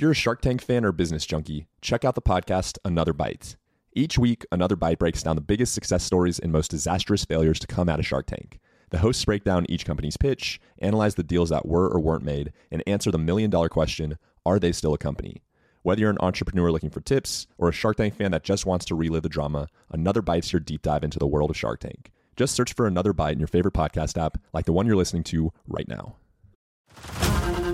If you're a Shark Tank fan or business junkie, check out the podcast Another Bite. Each week, Another Bite breaks down the biggest success stories and most disastrous failures to come out of Shark Tank. The hosts break down each company's pitch, analyze the deals that were or weren't made, and answer the million-dollar question, are they still a company? Whether you're an entrepreneur looking for tips or a Shark Tank fan that just wants to relive the drama, Another Bite's your deep dive into the world of Shark Tank. Just search for Another Bite in your favorite podcast app, like the one you're listening to right now.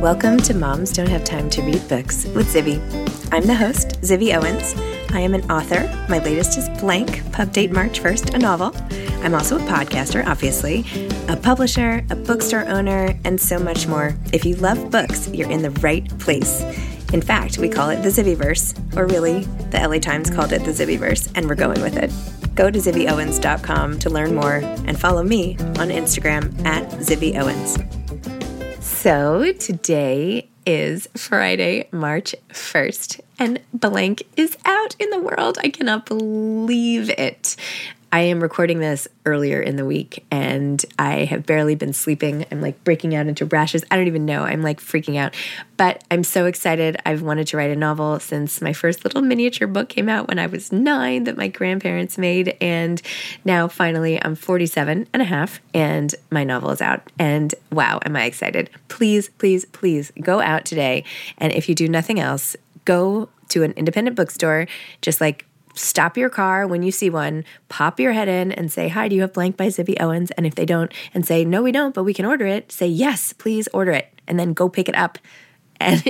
Welcome to Moms Don't Have Time to Read Books with Zibby. I'm the host, Zibby Owens. I am an author. My latest is Blank, pub date March 1st, a novel. I'm also a podcaster, obviously, a publisher, a bookstore owner, and so much more. If you love books, you're in the right place. In fact, we call it the Zibbyverse, or really, the LA Times called it the Zibbyverse, and we're going with it. Go to zibbyowens.com to learn more and follow me on Instagram at zibbyowens. So today is Friday, March 1st, and Blank is out in the world. I cannot believe it. I am recording this earlier in the week, and I have barely been sleeping. I'm like breaking out into rashes. I don't even know. I'm like freaking out. But I'm so excited. I've wanted to write a novel since my first little miniature book came out when I was 9 that my grandparents made. And now finally I'm 47 and a half, and my novel is out. And wow, am I excited. Please, please, please go out today. And if you do nothing else, go to an independent bookstore, just like stop your car when you see one, pop your head in and say, hi, do you have Blank by Zibby Owens? And if they don't and say, no, we don't, but we can order it, say, yes, please order it. And then go pick it up. And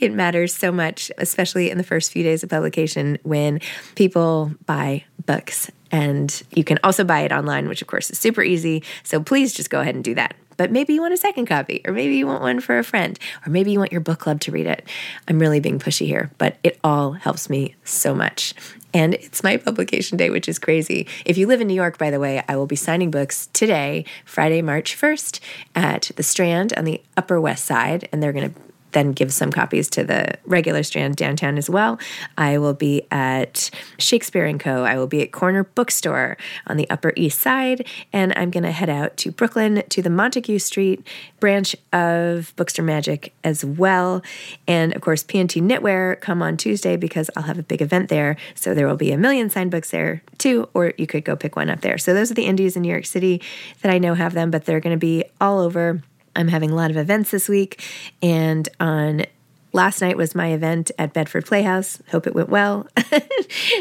it matters so much, especially in the first few days of publication when people buy books. And you can also buy it online, which of course is super easy. So please just go ahead and do that. But maybe you want a second copy, or maybe you want one for a friend, or maybe you want your book club to read it. I'm really being pushy here, but it all helps me so much. And it's my publication day, which is crazy. If you live in New York, by the way, I will be signing books today, Friday, March 1st, at the Strand on the Upper West Side, and they're going to then give some copies to the regular Strand downtown as well. I will be at Shakespeare and Co. I will be at Corner Bookstore on the Upper East Side, and I'm going to head out to Brooklyn to the Montague Street branch of Bookstore Magic as well. And of course, P&T Knitwear come on Tuesday because I'll have a big event there, so there will be a million signed books there too, or you could go pick one up there. So those are the indies in New York City that I know have them, but they're going to be all over. I'm having a lot of events this week, and on last night was my event at Bedford Playhouse. Hope it went well.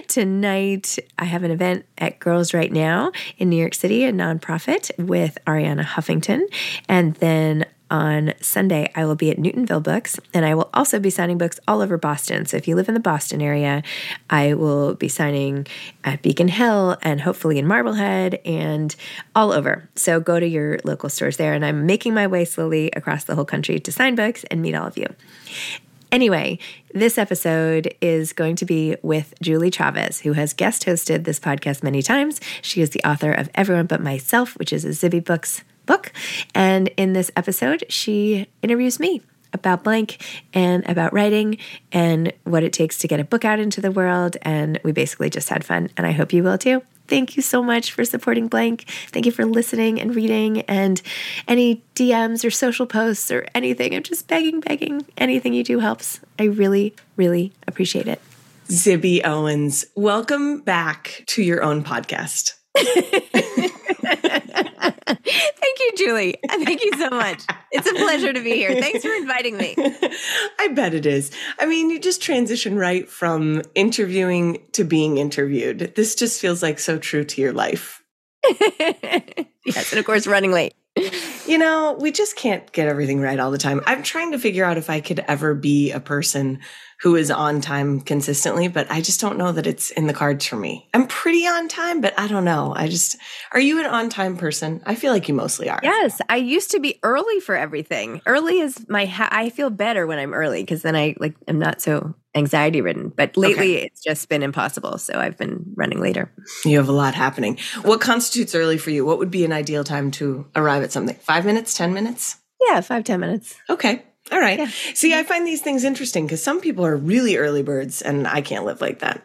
Tonight, I have an event at Girls Right Now in New York City, a nonprofit with Ariana Huffington, and then on Sunday, I will be at Newtonville Books, and I will also be signing books all over Boston. So if you live in the Boston area, I will be signing at Beacon Hill and hopefully in Marblehead and all over. So go to your local stores there, and I'm making my way slowly across the whole country to sign books and meet all of you. Anyway, this episode is going to be with Julie Chavez, who has guest hosted this podcast many times. She is the author of Everyone But Myself, which is a Zibby Books book. And in this episode, she interviews me about Blank and about writing and what it takes to get a book out into the world. And we basically just had fun, and I hope you will too. Thank you so much for supporting Blank. Thank you for listening and reading, and any DMs or social posts or anything. I'm just begging. Anything you do helps. I really, really appreciate it. Zibby Owens, welcome back to your own podcast. Thank Julie. Thank you so much. It's a pleasure to be here. Thanks for inviting me. I bet it is. I mean, you just transition right from interviewing to being interviewed. This just feels like so true to your life. Yes, and of course, running late. You know, we just can't get everything right all the time. I'm trying to figure out if I could ever be a person who is on time consistently, but I just don't know that it's in the cards for me. I'm pretty on time, but I don't know. Are you an on-time person? I feel like you mostly are. Yes. I used to be early for everything. Early is I feel better when I'm early because then I'm not so anxiety ridden, but lately It's just been impossible. So I've been running later. You have a lot happening. What constitutes early for you? What would be an ideal time to arrive at something? 5 minutes, 10 minutes? Yeah, 5-10 minutes. Okay. All right. Yeah. See, I find these things interesting because some people are really early birds and I can't live like that.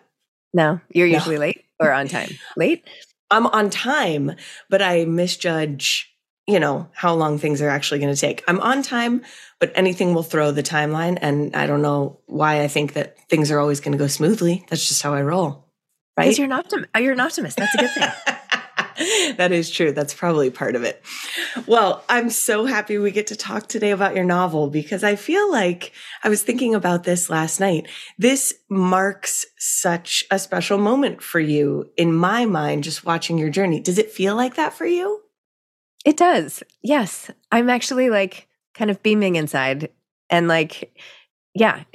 No, you're usually late or on time. Late? I'm on time, but I misjudge, how long things are actually going to take. I'm on time, but anything will throw the timeline. And I don't know why I think that things are always going to go smoothly. That's just how I roll. Right? Because you're an optimist. That's a good thing. That is true. That's probably part of it. Well, I'm so happy we get to talk today about your novel because I feel like I was thinking about this last night. This marks such a special moment for you in my mind, just watching your journey. Does it feel like that for you? It does. Yes. I'm actually kind of beaming inside and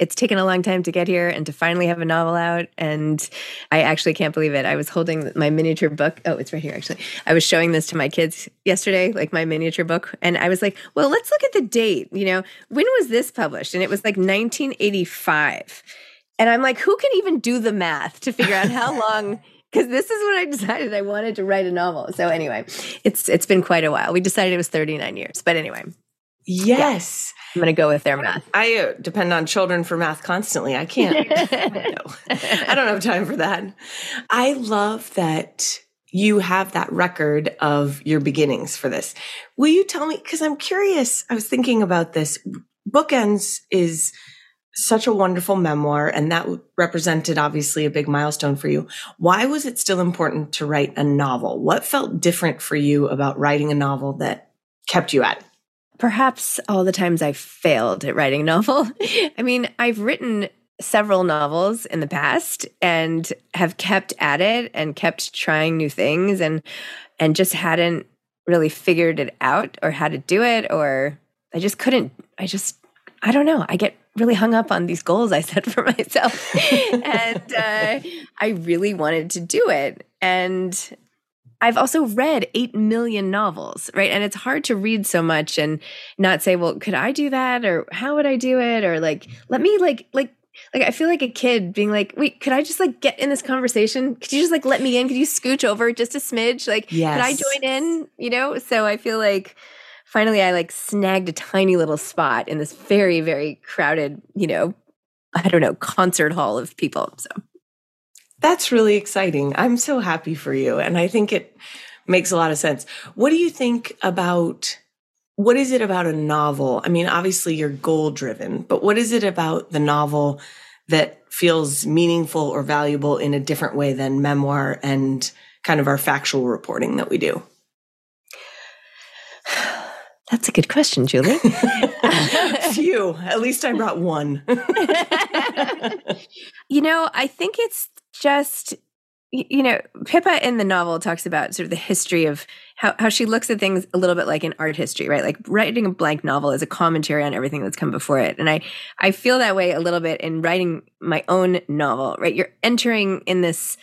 it's taken a long time to get here and to finally have a novel out. And I actually can't believe it. I was holding my miniature book. Oh, it's right here, actually. I was showing this to my kids yesterday, my miniature book. And I was like, well, let's look at the date. When was this published? And it was 1985. And I'm like, who can even do the math to figure out how long? Because this is when I decided I wanted to write a novel. So anyway, it's been quite a while. We decided it was 39 years. But anyway. Yes. Yeah. I'm going to go with their math. I depend on children for math constantly. I can't. No. I don't have time for that. I love that you have that record of your beginnings for this. Will you tell me, because I'm curious, I was thinking about this. Bookends is such a wonderful memoir, and that represented obviously a big milestone for you. Why was it still important to write a novel? What felt different for you about writing a novel that kept you at it? Perhaps all the times I failed at writing a novel. I mean, I've written several novels in the past and have kept at it and kept trying new things and just hadn't really figured it out or how to do it, or I just couldn't. I don't know. I get really hung up on these goals I set for myself and I really wanted to do it. And I've also read 8 million novels, right? And it's hard to read so much and not say, well, could I do that? Or how would I do it? Or let me I feel like a kid being like, wait, could I just get in this conversation? Could you just let me in? Could you scooch over just a smidge? Yes. Could I join in? So I feel like finally I snagged a tiny little spot in this very, very crowded, I don't know, concert hall of people. So. That's really exciting. I'm so happy for you. And I think it makes a lot of sense. What do you think about, what is it about a novel? I mean, obviously you're goal driven, but what is it about the novel that feels meaningful or valuable in a different way than memoir and kind of our factual reporting that we do? That's a good question, Julie. Phew. At least I brought one. I think it's just, Pippa in the novel talks about sort of the history of how she looks at things a little bit like an art history, right? Like writing a blank novel is a commentary on everything that's come before it. And I feel that way a little bit in writing my own novel, right? You're entering in this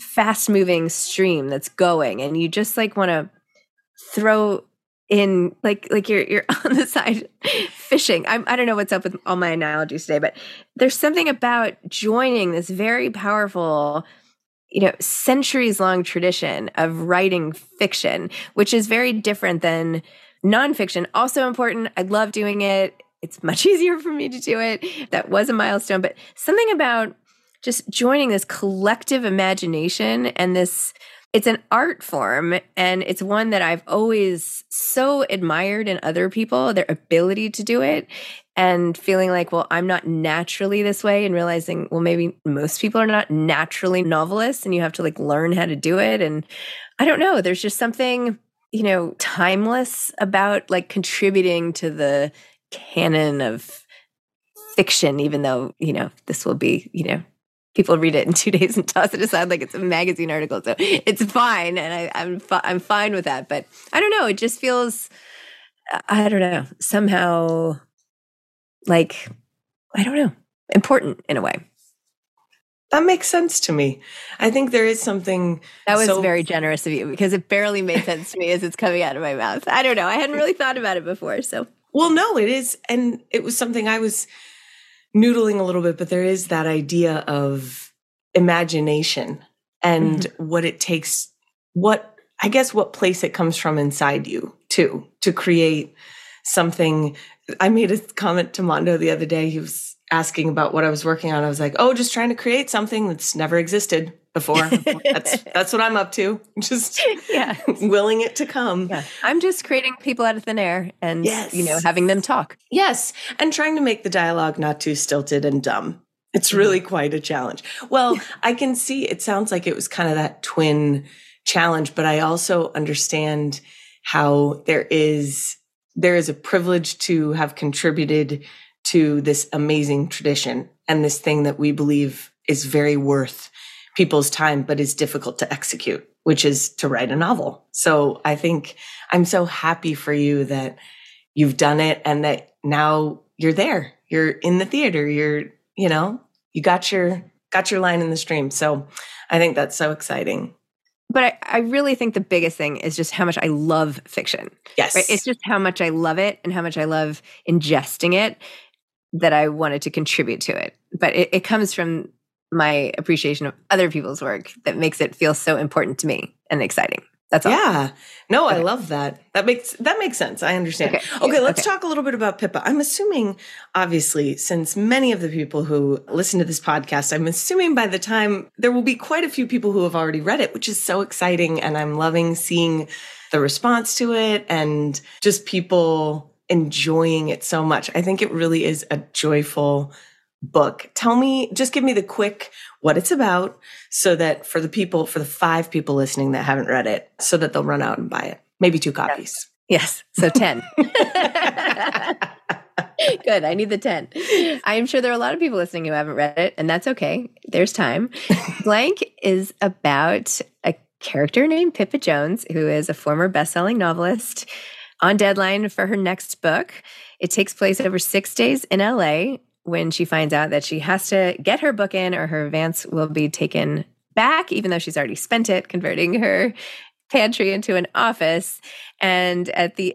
fast-moving stream that's going, and you just want to throw in you're on the side fishing. I don't know what's up with all my analogies today, but there's something about joining this very powerful, centuries-long tradition of writing fiction, which is very different than nonfiction. Also important. I love doing it. It's much easier for me to do it. That was a milestone, but something about just joining this collective imagination and this. It's an art form, and it's one that I've always so admired in other people, their ability to do it, and feeling well, I'm not naturally this way, and realizing, well, maybe most people are not naturally novelists, and you have to learn how to do it. And I don't know, there's just something, you know, timeless about like contributing to the canon of fiction, even though, you know, this will be, you know, people read it in 2 days and toss it aside like it's a magazine article. So it's fine. And I'm fine with that. But I don't know. It just feels, I don't know, somehow like, I don't know, important in a way. That makes sense to me. I think there is something. That was very generous of you because it barely made sense to me as it's coming out of my mouth. I don't know. I hadn't really thought about it before. So, well, no, it is. And it was something I was noodling a little bit, but there is that idea of imagination and what it takes, what place it comes from inside you too, to create something. I made a comment to Mondo the other day. He was asking about what I was working on. I was like, oh, just trying to create something that's never existed before. That's what I'm up to. Just willing it to come. Yeah. I'm just creating people out of thin air and, you know, having them talk. Yes. And trying to make the dialogue not too stilted and dumb. It's really quite a challenge. Well, I can see it sounds like it was kind of that twin challenge, but I also understand how there is a privilege to have contributed to this amazing tradition and this thing that we believe is very worth people's time, but is difficult to execute, which is to write a novel. So I think I'm so happy for you that you've done it and that now you're there, you're in the theater, you got your line in the stream. So I think that's so exciting. But I really think the biggest thing is just how much I love fiction. Yes. Right? It's just how much I love it and how much I love ingesting it, that I wanted to contribute to it. But it comes from my appreciation of other people's work that makes it feel so important to me and exciting. That's all. Yeah. No, okay. I love that. That makes sense. I understand. Okay, let's talk a little bit about Pippa. I'm assuming, obviously, since many of the people who listen to this podcast, I'm assuming by the time there will be quite a few people who have already read it, which is so exciting. And I'm loving seeing the response to it and just people enjoying it so much. I think it really is a joyful book. Tell me, just give me the quick what it's about so that for the 5 people listening that haven't read it, so that they'll run out and buy it. Maybe 2 copies. Yes. So 10. Good. I need the 10. I am sure there are a lot of people listening who haven't read it, and that's okay. There's time. Blank is about a character named Pippa Jones, who is a former best-selling novelist on deadline for her next book. It takes place over 6 days in LA, when she finds out that she has to get her book in or her advance will be taken back, even though she's already spent it, converting her pantry into an office. And at the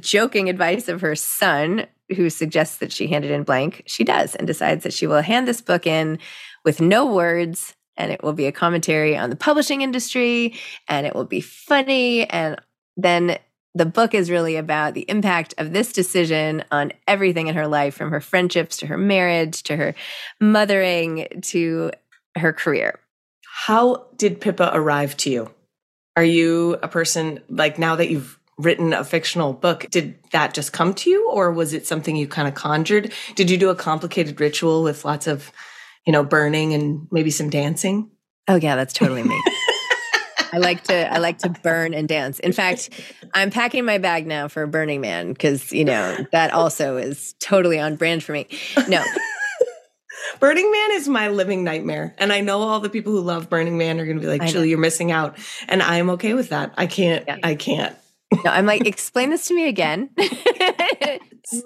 joking advice of her son, who suggests that she hand it in blank, she does, and decides that she will hand this book in with no words, and it will be a commentary on the publishing industry, and it will be funny. And then the book is really about the impact of this decision on everything in her life, from her friendships to her marriage to her mothering to her career. How did Pippa arrive to you? Are you a person, like, now that you've written a fictional book, did that just come to you, or was it something you kind of conjured? Did you do a complicated ritual with lots of, you know, burning and maybe some dancing? Oh yeah, that's totally me. I like to burn and dance. In fact, I'm packing my bag now for Burning Man because, you know, that also is totally on brand for me. No. Burning Man is my living nightmare. And I know all the people who love Burning Man are going to be like, Julie, you're missing out. And I'm okay with that. I can't. No, I'm like, explain this to me again.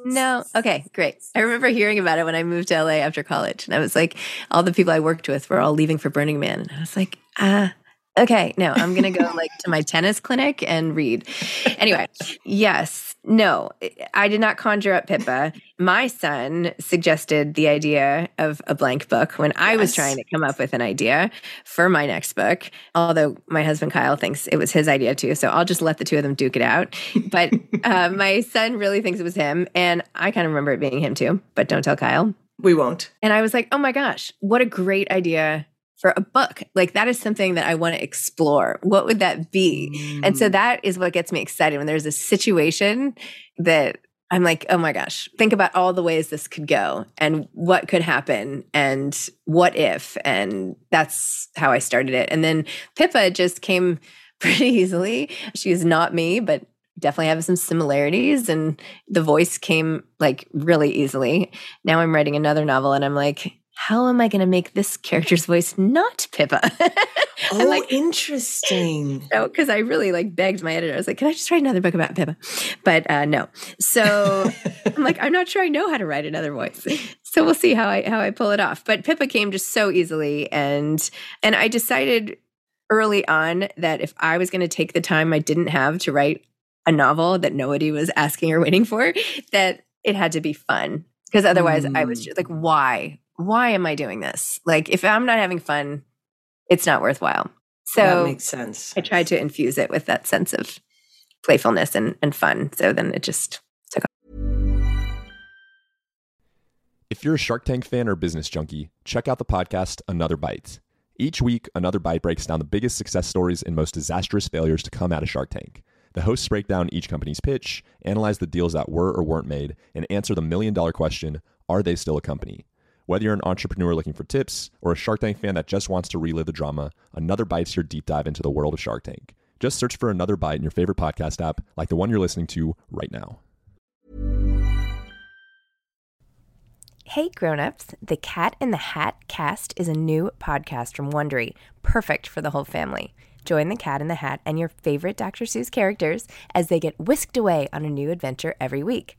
No. Okay, great. I remember hearing about it when I moved to LA after college. And I was like, all the people I worked with were all leaving for Burning Man. And I was like, okay, no, I'm going to go like to my tennis clinic and read. Anyway, yes, no, I did not conjure up Pippa. My son suggested the idea of a blank book when I was trying to come up with an idea for my next book, although my husband Kyle thinks it was his idea too, so I'll just let the two of them duke it out. But my son really thinks it was him, and I kind of remember it being him too, but don't tell Kyle. We won't. And I was like, oh my gosh, what a great idea for a book. Like, that is something that I want to explore. What would that be? And so that is what gets me excited when there's a situation that I'm like, oh my gosh, think about all the ways this could go and what could happen and what if. And that's how I started it. And then Pippa just came pretty easily. She's not me, but definitely have some similarities. And the voice came like really easily. Now I'm writing another novel and I'm like, how am I going to make this character's voice not Pippa? Oh, like, interesting. No, because I really like begged my editor. I was like, can I just write another book about Pippa? But no. So I'm like, I'm not sure I know how to write another voice. So we'll see how I pull it off. But Pippa came just so easily. And I decided early on that if I was going to take the time I didn't have to write a novel that nobody was asking or waiting for, that it had to be fun. Because otherwise I was just like, why? Why am I doing this? Like, if I'm not having fun, it's not worthwhile. So that makes sense. I tried to infuse it with that sense of playfulness and fun. So then it just took off. If you're a Shark Tank fan or business junkie, check out the podcast Another Bite. Each week, Another Bite breaks down the biggest success stories and most disastrous failures to come out of Shark Tank. The hosts break down each company's pitch, analyze the deals that were or weren't made, and answer the million-dollar question, are they still a company? Whether you're an entrepreneur looking for tips or a Shark Tank fan that just wants to relive the drama, Another Bite's your deep dive into the world of Shark Tank. Just search for Another Bite in your favorite podcast app, like the one you're listening to right now. Hey, grown-ups. The Cat in the Hat Cast is a new podcast from Wondery, perfect for the whole family. Join the Cat in the Hat and your favorite Dr. Seuss characters as they get whisked away on a new adventure every week.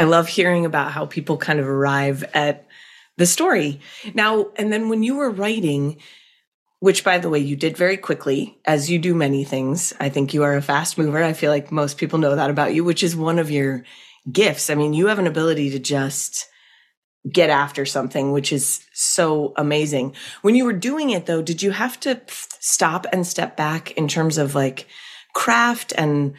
I love hearing about how people kind of arrive at the story. Now, and then when you were writing, which by the way, you did very quickly, as you do many things. I think you are a fast mover. I feel like most people know that about you, which is one of your gifts. I mean, you have an ability to just get after something, which is so amazing. When you were doing it though, did you have to stop and step back in terms of like craft and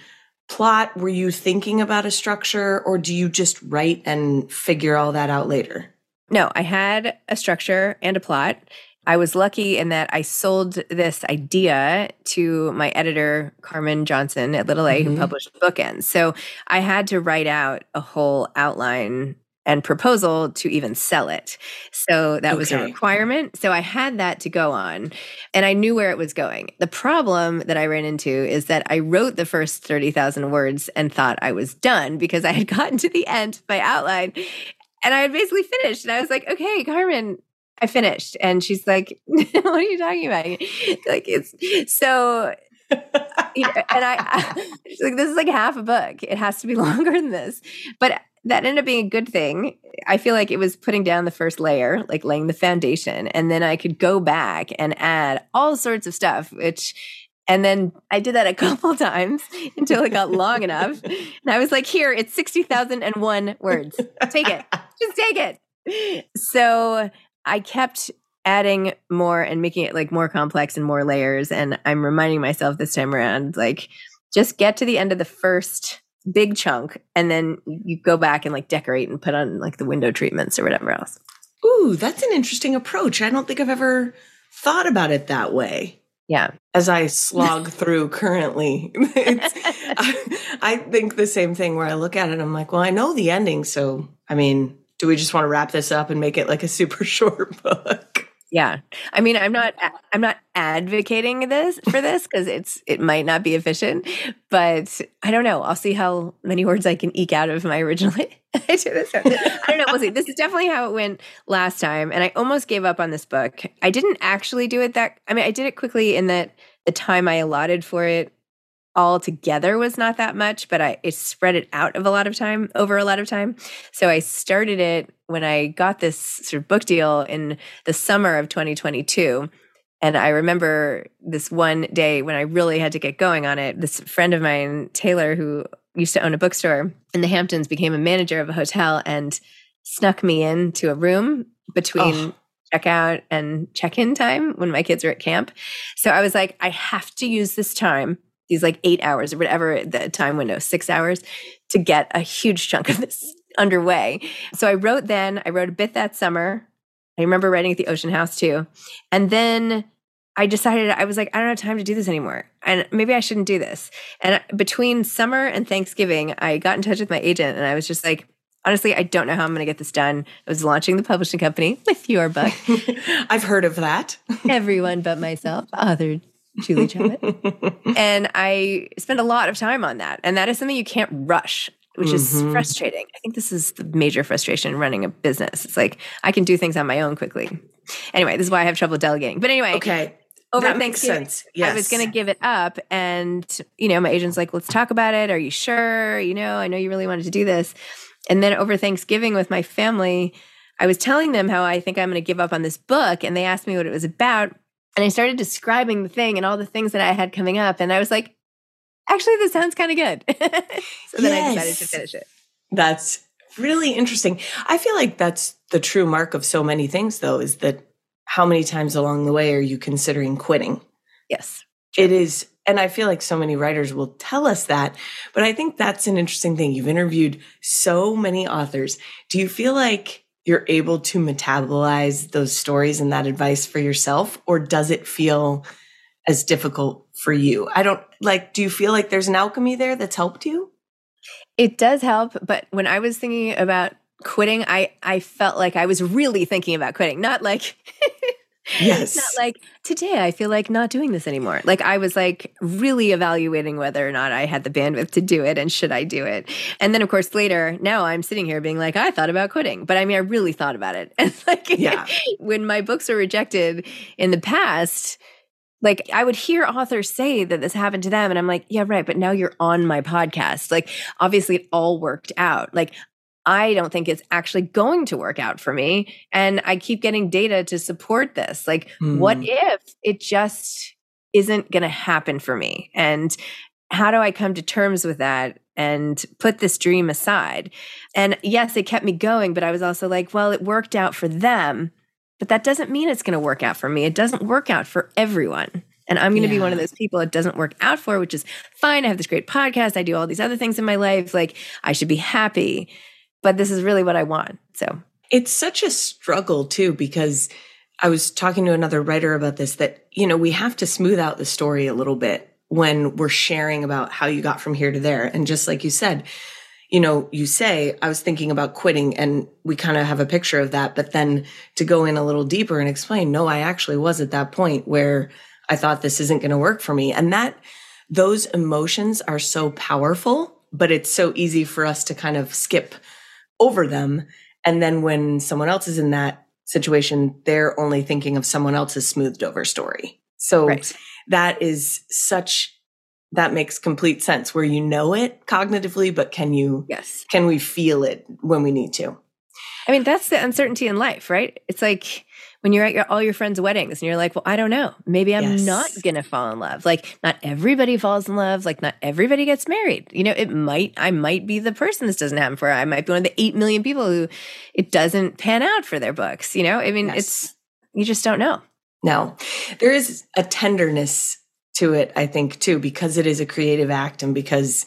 plot? Were you thinking about a structure, or do you just write and figure all that out later? No, I had a structure and a plot. I was lucky in that I sold this idea to my editor, Carmen Johnson at Little A, who published Bookends. So I had to write out a whole outline and proposal to even sell it. So that was a requirement. So I had that to go on, and I knew where it was going. The problem that I ran into is that I wrote the first 30,000 words and thought I was done because I had gotten to the end of my outline and I had basically finished. And I was like, okay, Carmen, I finished. And she's like, what are you talking about? Like, it's so... You know, and I she's like, this is like half a book. It has to be longer than this. But that ended up being a good thing. I feel like it was putting down the first layer, like laying the foundation, and then I could go back and add all sorts of stuff, and then I did that a couple times until it got long enough. And I was like, here, it's 60,001 words. Take it. Just take it. So I kept adding more and making it like more complex and more layers. And I'm reminding myself this time around, like, just get to the end of the first big chunk, and then you go back and like decorate and put on like the window treatments or whatever else. Ooh, that's an interesting approach. I don't think I've ever thought about it that way. Yeah. As I slog through currently, I think the same thing where I look at it. I'm like, well, I know the ending. So, I mean, do we just want to wrap this up and make it like a super short book? Yeah. I mean, I'm not advocating this because it might not be efficient, but I don't know. I'll see how many words I can eke out of my original idea. I don't know. We'll see. This is definitely how it went last time. And I almost gave up on this book. I didn't actually do it I did it quickly in that the time I allotted for it all together was not that much, but it spread it out of a lot of time over a lot of time. So I started it when I got this sort of book deal in the summer of 2022. And I remember this one day when I really had to get going on it, this friend of mine, Taylor, who used to own a bookstore in the Hamptons, became a manager of a hotel and snuck me into a room between checkout and check-in time when my kids were at camp. So I was like, I have to use this time, these like 8 hours or whatever the time window, 6 hours, to get a huge chunk of this underway. So I wrote a bit that summer. I remember writing at the Ocean House too. And then I decided, I was like, I don't have time to do this anymore. And maybe I shouldn't do this. And between summer and Thanksgiving, I got in touch with my agent and I was just like, honestly, I don't know how I'm going to get this done. I was launching the publishing company with your book. I've heard of that. Everyone But Myself, authored Julie Chavez. And I spent a lot of time on that. And that is something you can't rush, which is frustrating. I think this is the major frustration running a business. It's like, I can do things on my own quickly. Anyway, this is why I have trouble delegating. But anyway, okay, over that makes sense. Yes. I was going to give it up. And, my agent's like, let's talk about it. Are you sure? I know you really wanted to do this. And then over Thanksgiving with my family, I was telling them how I think I'm going to give up on this book. And they asked me what it was about. And I started describing the thing and all the things that I had coming up. And I was like, actually, this sounds kind of good. So then I decided to finish it. That's really interesting. I feel like that's the true mark of so many things, though, is that how many times along the way are you considering quitting? Yes. True. It is. And I feel like so many writers will tell us that. But I think that's an interesting thing. You've interviewed so many authors. Do you feel like you're able to metabolize those stories and that advice for yourself, or does it feel as difficult for you? Do you feel like there's an alchemy there that's helped you? It does help. But when I was thinking about quitting, I felt like I was really thinking about quitting, not like, yes, not like today, I feel like not doing this anymore. Like I was like really evaluating whether or not I had the bandwidth to do it and should I do it. And then of course later, now I'm sitting here being like, I thought about quitting, but I mean, I really thought about it. And when my books were rejected in the past, like I would hear authors say that this happened to them and I'm like, yeah, right. But now you're on my podcast. Like obviously it all worked out. Like I don't think it's actually going to work out for me. And I keep getting data to support this. Like what if it just isn't going to happen for me? And how do I come to terms with that and put this dream aside? And yes, it kept me going, but I was also like, well, it worked out for them. But that doesn't mean it's going to work out for me. It doesn't work out for everyone. And I'm going to be one of those people it doesn't work out for, which is fine. I have this great podcast. I do all these other things in my life. Like I should be happy, but this is really what I want. So it's such a struggle too, because I was talking to another writer about this, that, we have to smooth out the story a little bit when we're sharing about how you got from here to there. And just like you said, you say, I was thinking about quitting, and we kind of have a picture of that. But then to go in a little deeper and explain, no, I actually was at that point where I thought this isn't going to work for me. And those emotions are so powerful, but it's so easy for us to kind of skip over them. And then when someone else is in that situation, they're only thinking of someone else's smoothed over story. So that makes complete sense where you know it cognitively, but can we feel it when we need to? I mean, that's the uncertainty in life, right? It's like when you're at all your friends' weddings and you're like, well, I don't know, maybe I'm not going to fall in love. Like not everybody falls in love. Like not everybody gets married. I might be the person this doesn't happen for. I might be one of the 8 million people who it doesn't pan out for their books. You just don't know. No, there is a tenderness to it, I think, too, because it is a creative act and because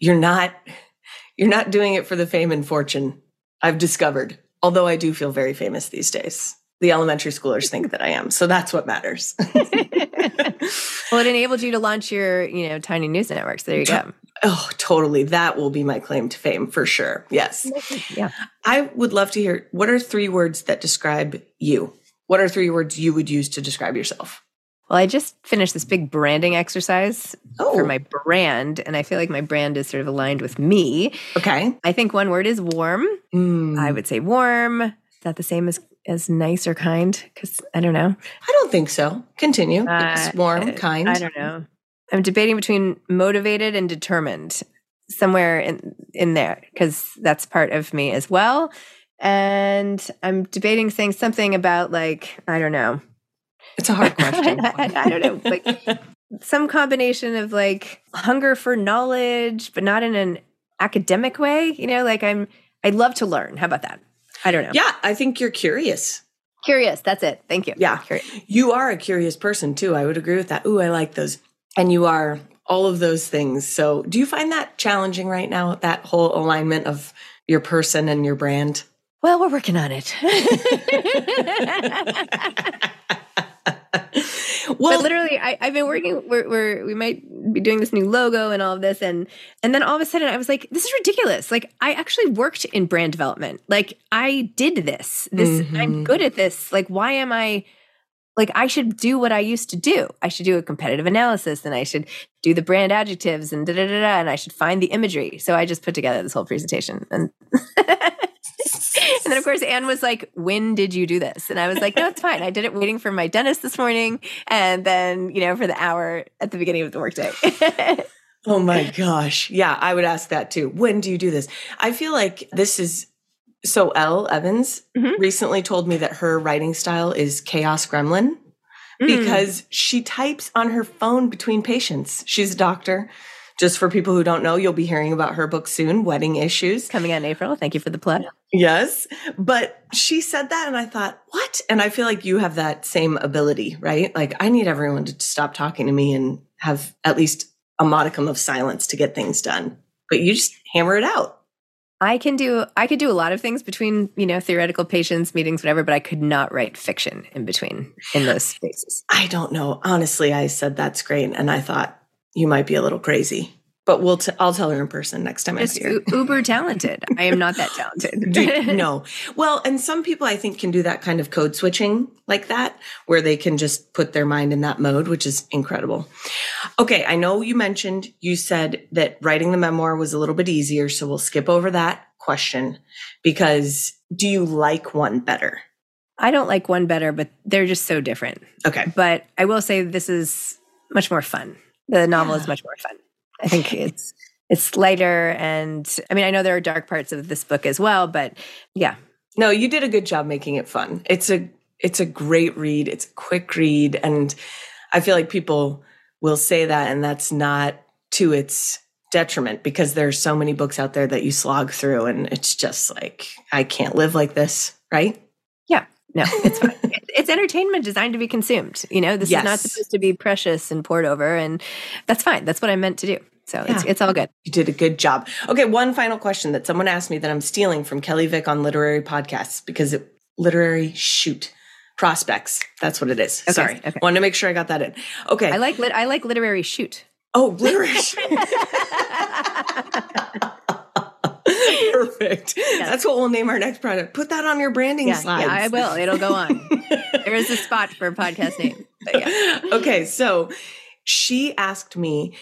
you're not doing it for the fame and fortune, I've discovered. Although I do feel very famous these days. The elementary schoolers think that I am. So that's what matters. Well, it enabled you to launch your, tiny news network. So there you go. Oh, totally. That will be my claim to fame for sure. Yes. Yeah. I would love to hear, what are 3 words that describe you? What are three words you would use to describe yourself? Well, I just finished this big branding exercise for my brand, and I feel like my brand is sort of aligned with me. Okay. I think one word is warm. I would say warm. Is that the same as nice or kind? Because I don't know. I don't think so. Continue. It's warm, kind. I don't know. I'm debating between motivated and determined, somewhere in there, because that's part of me as well. And I'm debating saying something about, like, I don't know. It's a hard question. I don't know. Like some combination of like hunger for knowledge, but not in an academic way. You know, like I love to learn. How about that? I don't know. Yeah, I think you're curious. Curious. That's it. Thank you. Yeah. You are a curious person too. I would agree with that. Ooh, I like those. And you are all of those things. So do you find that challenging right now, that whole alignment of your person and your brand? Well, we're working on it. Well, but literally, I've been working. We might be doing this new logo and all of this, and then all of a sudden, I was like, "This is ridiculous!" Like, I actually worked in brand development. Like, I did this. I'm good at this. Like, why am I? Like, I should do what I used to do. I should do a competitive analysis, and I should do the brand adjectives, and and I should find the imagery. So I just put together this whole presentation, and and then, of course, Anne was like, when did you do this? And I was like, no, it's fine. I did it waiting for my dentist this morning. And then, you know, for the hour at the beginning of the workday. Oh, my gosh. Yeah, I would ask that, too. When do you do this? I feel like this is so Elle Evans recently told me that her writing style is chaos gremlin because she types on her phone between patients. She's a doctor. Just for people who don't know, you'll be hearing about her book soon, Wedding Issues. Coming out in April. Thank you for the plug. Yes. But she said that and I thought, what? And I feel like you have that same ability, right? Like I need everyone to stop talking to me and have at least a modicum of silence to get things done. But you just hammer it out. I could do a lot of things between, you know, theoretical patients, meetings, whatever, but I could not write fiction in between in those spaces. I don't know. Honestly, I said that's great. And I thought, you might be a little crazy, but I'll tell her in person next time I see her. Uber talented. I am not that talented. No. Well, and some people I think can do that kind of code switching like that, where they can just put their mind in that mode, which is incredible. Okay. I know you said that writing the memoir was a little bit easier. So we'll skip over that question because do you like one better? I don't like one better, but they're just so different. Okay. But I will say this is much more fun. The novel is much more fun. I think it's lighter. And I mean, I know there are dark parts of this book as well, but yeah. No, you did a good job making it fun. It's a great read. It's a quick read. And I feel like people will say that, and that's not to its detriment because there are so many books out there that you slog through and it's just like, I can't live like this, right? Yeah. No, it's fine. It's entertainment designed to be consumed. You know, this is not supposed to be precious and poured over, and that's fine. That's what I meant to do. So it's all good. You did a good job. Okay, one final question that someone asked me that I'm stealing from Kelly Vick on literary podcasts because prospects. That's what it is. Okay, sorry, okay. Wanted to make sure I got that in. Okay, I like literary shoot. Oh, literary shoot. Perfect. Yeah. That's what we'll name our next product. Put that on your branding slides. Yeah, I will. It'll go on. There is a spot for a podcast name. Yeah. Okay. So she asked me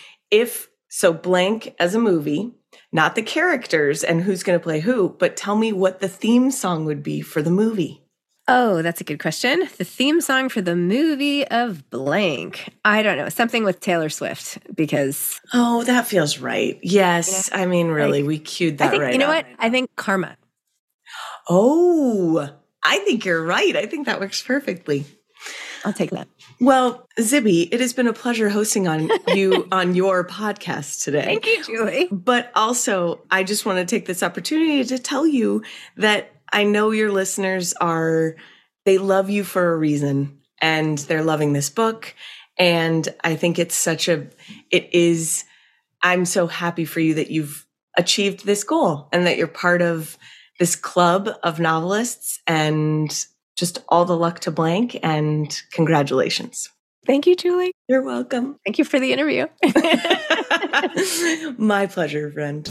so Blank as a movie, not the characters and who's going to play who, but tell me what the theme song would be for the movie. Oh, that's a good question. The theme song for the movie of Blank. I don't know. Something with Taylor Swift because... Oh, that feels right. Yes. You know, I mean, really, we cued that right. You know what? I think Karma. Oh, I think you're right. I think that works perfectly. I'll take that. Well, Zibby, it has been a pleasure hosting on your podcast today. Thank you, Julie. But also, I just want to take this opportunity to tell you that I know your listeners they love you for a reason and they're loving this book. And I think I'm so happy for you that you've achieved this goal and that you're part of this club of novelists and just all the luck to Blank and congratulations. Thank you, Julie. You're welcome. Thank you for the interview. My pleasure, friend.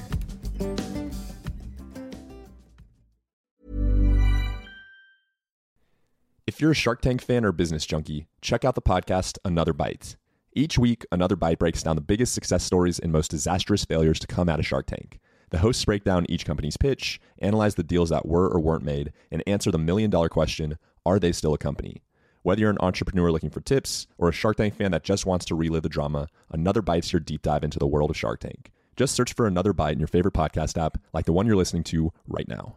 If you're a Shark Tank fan or business junkie, check out the podcast Another Bite. Each week, Another Bite breaks down the biggest success stories and most disastrous failures to come out of Shark Tank. The hosts break down each company's pitch, analyze the deals that were or weren't made, and answer the million-dollar question, are they still a company? Whether you're an entrepreneur looking for tips or a Shark Tank fan that just wants to relive the drama, Another Bite's your deep dive into the world of Shark Tank. Just search for Another Bite in your favorite podcast app, like the one you're listening to right now.